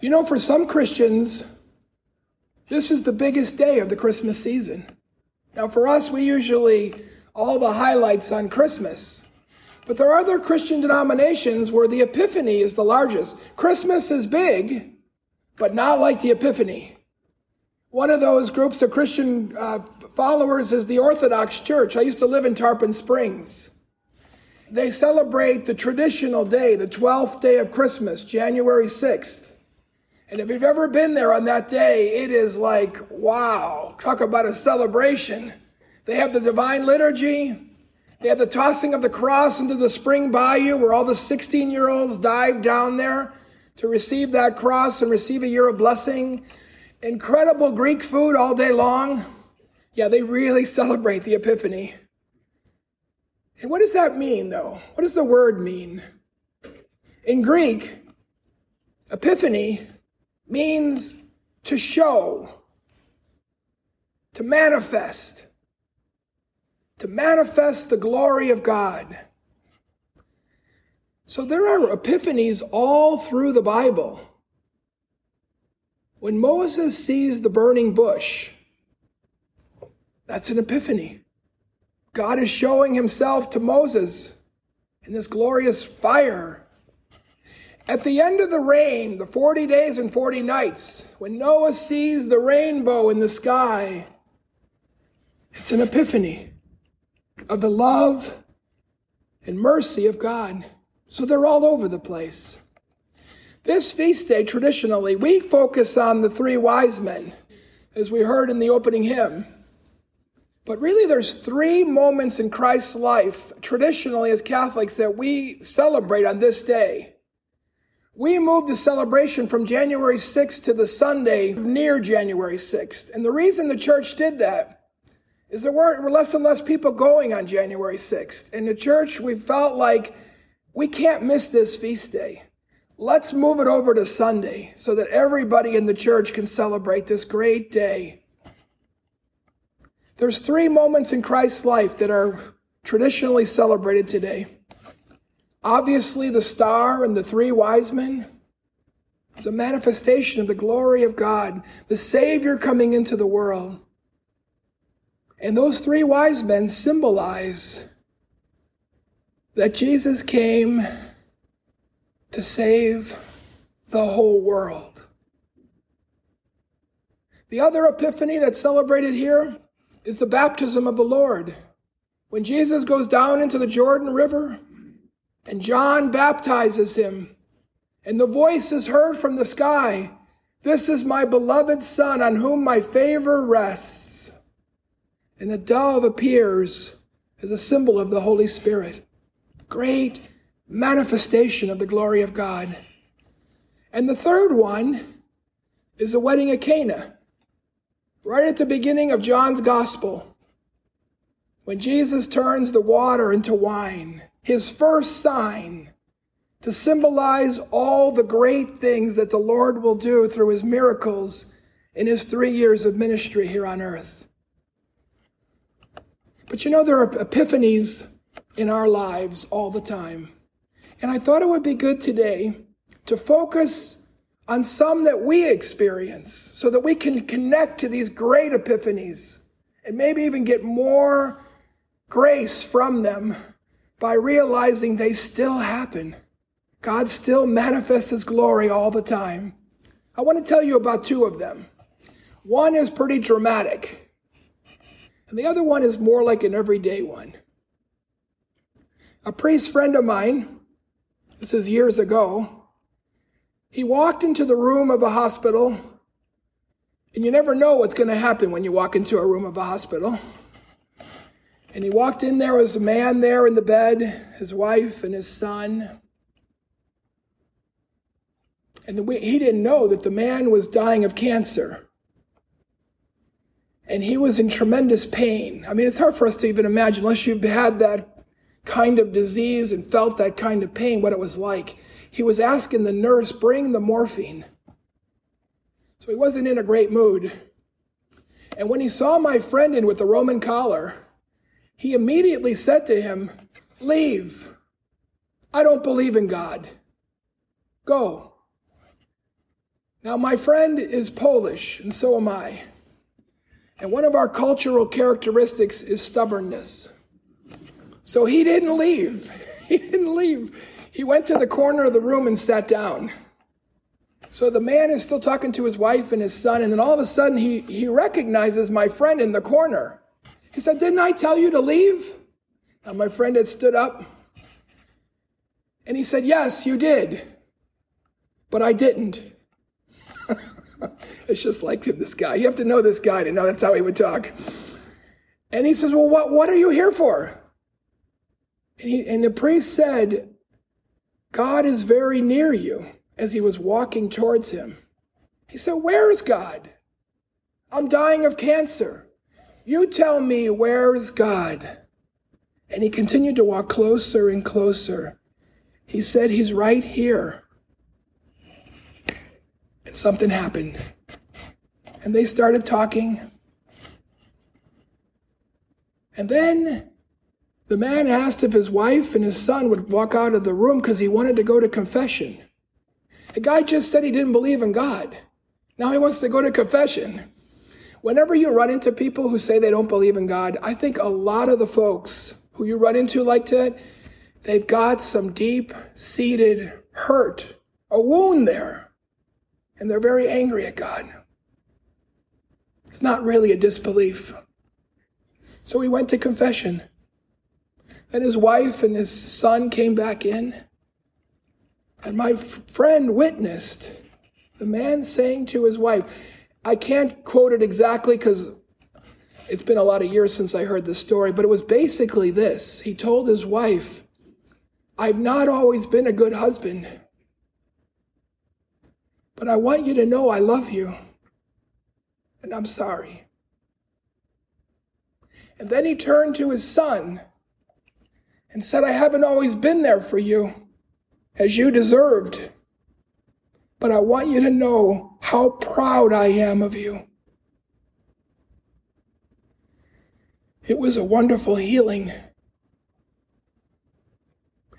You know, for some Christians, this is the biggest day of the Christmas season. Now, for us, we usually all the highlights on Christmas. But there are other Christian denominations where the Epiphany is the largest. Christmas is big, but not like the Epiphany. One of those groups of Christian followers is the Orthodox Church. I used to live in Tarpon Springs. They celebrate the traditional day, the 12th day of Christmas, January 6th. And if you've ever been there on that day, it is like, wow, talk about a celebration. They have the divine liturgy. They have the tossing of the cross into the spring bayou where all the 16-year-olds dive down there to receive that cross and receive a year of blessing. Incredible Greek food all day long. Yeah, they really celebrate the Epiphany. And what does that mean, though? What does the word mean? In Greek, Epiphany means to show, to manifest the glory of God. So there are epiphanies all through the Bible. When Moses sees the burning bush, that's an epiphany. God is showing himself to Moses in this glorious fire. At the end of the rain, the 40 days and 40 nights, when Noah sees the rainbow in the sky, it's an epiphany of the love and mercy of God. So they're all over the place. This feast day, traditionally, we focus on the three wise men, as we heard in the opening hymn. But really, there's three moments in Christ's life, traditionally as Catholics, that we celebrate on this day. We moved the celebration from January 6th to the Sunday near January 6th. And the reason the church did that is there were less and less people going on January 6th. In the church, we felt like we can't miss this feast day. Let's move it over to Sunday so that everybody in the church can celebrate this great day. There's three moments in Christ's life that are traditionally celebrated today. Obviously, the star and the three wise men. It's a manifestation of the glory of God, the Savior coming into the world. And those three wise men symbolize that Jesus came to save the whole world. The other epiphany that's celebrated here is the baptism of the Lord. When Jesus goes down into the Jordan River and John baptizes him, and the voice is heard from the sky, "This is my beloved Son on whom my favor rests." And the dove appears as a symbol of the Holy Spirit. Great manifestation of the glory of God. And the third one is the wedding at Cana. Right at the beginning of John's gospel, when Jesus turns the water into wine, his first sign to symbolize all the great things that the Lord will do through his miracles in his 3 years of ministry here on earth. But you know, there are epiphanies in our lives all the time. And I thought it would be good today to focus on some that we experience so that we can connect to these great epiphanies and maybe even get more grace from them by realizing they still happen. God still manifests his glory all the time. I want to tell you about two of them. One is pretty dramatic, and the other one is more like an everyday one. A priest friend of mine, this is years ago, he walked into the room of a hospital, and you never know what's going to happen when you walk into a room of a hospital. And he walked in there, was a man there in the bed, his wife and his son. And he didn't know that the man was dying of cancer. And he was in tremendous pain. I mean, it's hard for us to even imagine, unless you've had that kind of disease and felt that kind of pain, what it was like. He was asking the nurse, "Bring the morphine." So he wasn't in a great mood. And when he saw my friend in with the Roman collar, he immediately said to him, "Leave. I don't believe in God. Go." Now, my friend is Polish, and so am I. And one of our cultural characteristics is stubbornness. So he didn't leave. He didn't leave. He went to the corner of the room and sat down. So the man is still talking to his wife and his son, and then all of a sudden he recognizes my friend in the corner. He said, "Didn't I tell you to leave?" Now my friend had stood up, and he said, "Yes, you did, but I didn't." It's just like him, this guy. You have to know this guy to know that's how he would talk. And he says, "Well, what are you here for?" And the priest said, "God is very near you," as he was walking towards him. He said, "Where is God? I'm dying of cancer. You tell me, where is God?" And he continued to walk closer and closer. He said, "He's right here." And something happened. And they started talking. And then the man asked if his wife and his son would walk out of the room because he wanted to go to confession. The guy just said he didn't believe in God. Now he wants to go to confession. Whenever you run into people who say they don't believe in God, I think a lot of the folks who you run into like that, they've got some deep-seated hurt, a wound there, and they're very angry at God. It's not really a disbelief. So he went to confession. Then his wife and his son came back in. And my friend witnessed the man saying to his wife, I can't quote it exactly because it's been a lot of years since I heard the story, but it was basically this. He told his wife, "I've not always been a good husband, but I want you to know I love you, and I'm sorry." And then he turned to his son and said, "I haven't always been there for you as you deserved, but I want you to know how proud I am of you." It was a wonderful healing.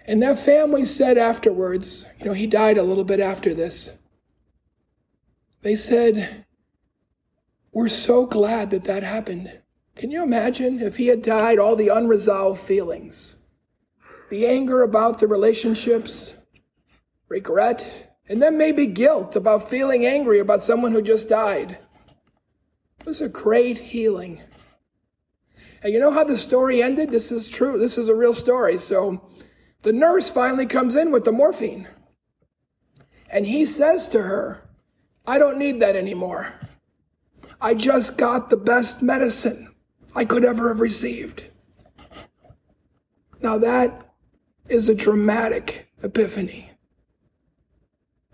And that family said afterwards, he died a little bit after this. They said, "We're so glad that that happened." Can you imagine if he had died, all the unresolved feelings, the anger about the relationships, regret, and then maybe guilt about feeling angry about someone who just died. It was a great healing. And you know how the story ended? This is true. This is a real story. So the nurse finally comes in with the morphine. And he says to her, "I don't need that anymore. I just got the best medicine I could ever have received." Now that is a dramatic epiphany.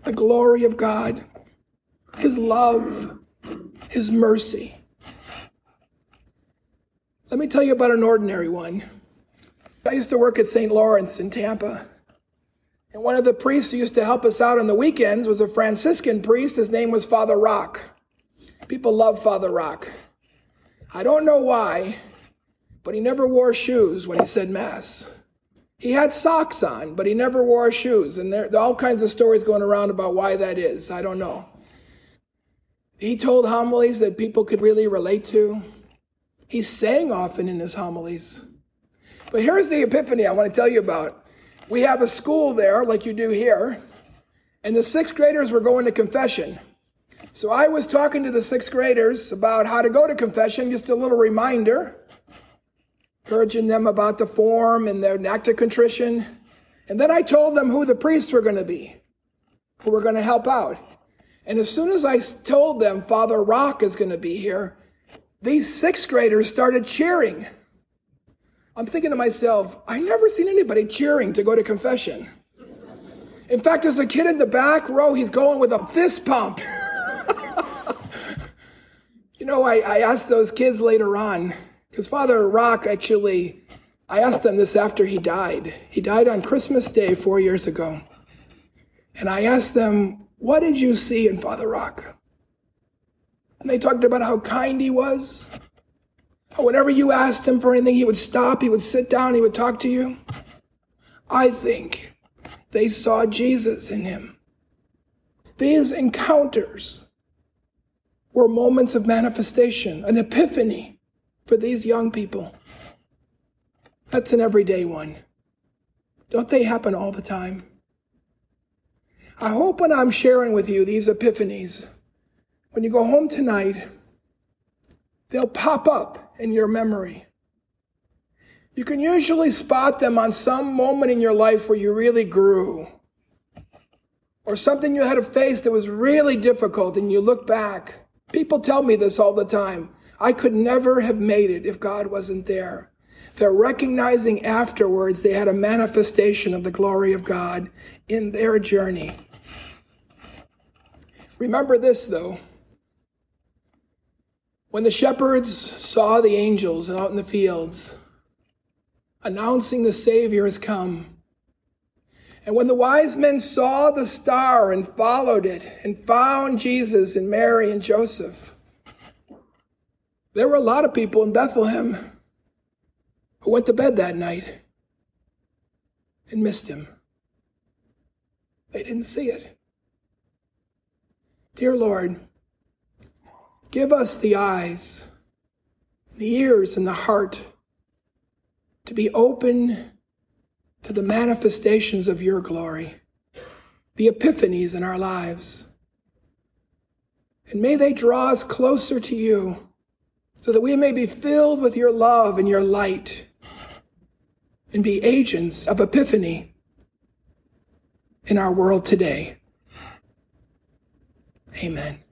The glory of God, his love, his mercy. Let me tell you about an ordinary one. I used to work at St. Lawrence in Tampa. And one of the priests who used to help us out on the weekends was a Franciscan priest. His name was Father Rock. People love Father Rock. I don't know why, but he never wore shoes when he said Mass. He had socks on, but he never wore shoes. And there are all kinds of stories going around about why that is. I don't know. He told homilies that people could really relate to. He sang often in his homilies. But here's the epiphany I want to tell you about. We have a school there, like you do here, and the sixth graders were going to confession. So I was talking to the sixth graders about how to go to confession, just a little reminder, encouraging them about the form and their act of contrition. And then I told them who the priests were going to be, who were going to help out. And as soon as I told them Father Rock is going to be here, these sixth graders started cheering. I'm thinking to myself, I've never seen anybody cheering to go to confession. In fact, there's a kid in the back row, he's going with a fist pump. I asked those kids later on, because Father Rock, actually, I asked them this after he died. He died on Christmas Day 4 years ago. And I asked them, "What did you see in Father Rock?" And they talked about how kind he was. How whenever you asked him for anything, he would stop, he would sit down, he would talk to you. I think they saw Jesus in him. These encounters were moments of manifestation, an epiphany for these young people. That's an everyday one. Don't they happen all the time? I hope when I'm sharing with you these epiphanies, when you go home tonight, they'll pop up in your memory. You can usually spot them on some moment in your life where you really grew, or something you had to face that was really difficult and you look back. People tell me this all the time. I could never have made it if God wasn't there. They're recognizing afterwards they had a manifestation of the glory of God in their journey. Remember this, though. When the shepherds saw the angels out in the fields, announcing the Savior has come, and when the wise men saw the star and followed it and found Jesus and Mary and Joseph, there were a lot of people in Bethlehem who went to bed that night and missed him. They didn't see it. Dear Lord, give us the eyes, the ears, and the heart to be open to the manifestations of your glory, the epiphanies in our lives. And may they draw us closer to you so that we may be filled with your love and your light, and be agents of epiphany in our world today. Amen.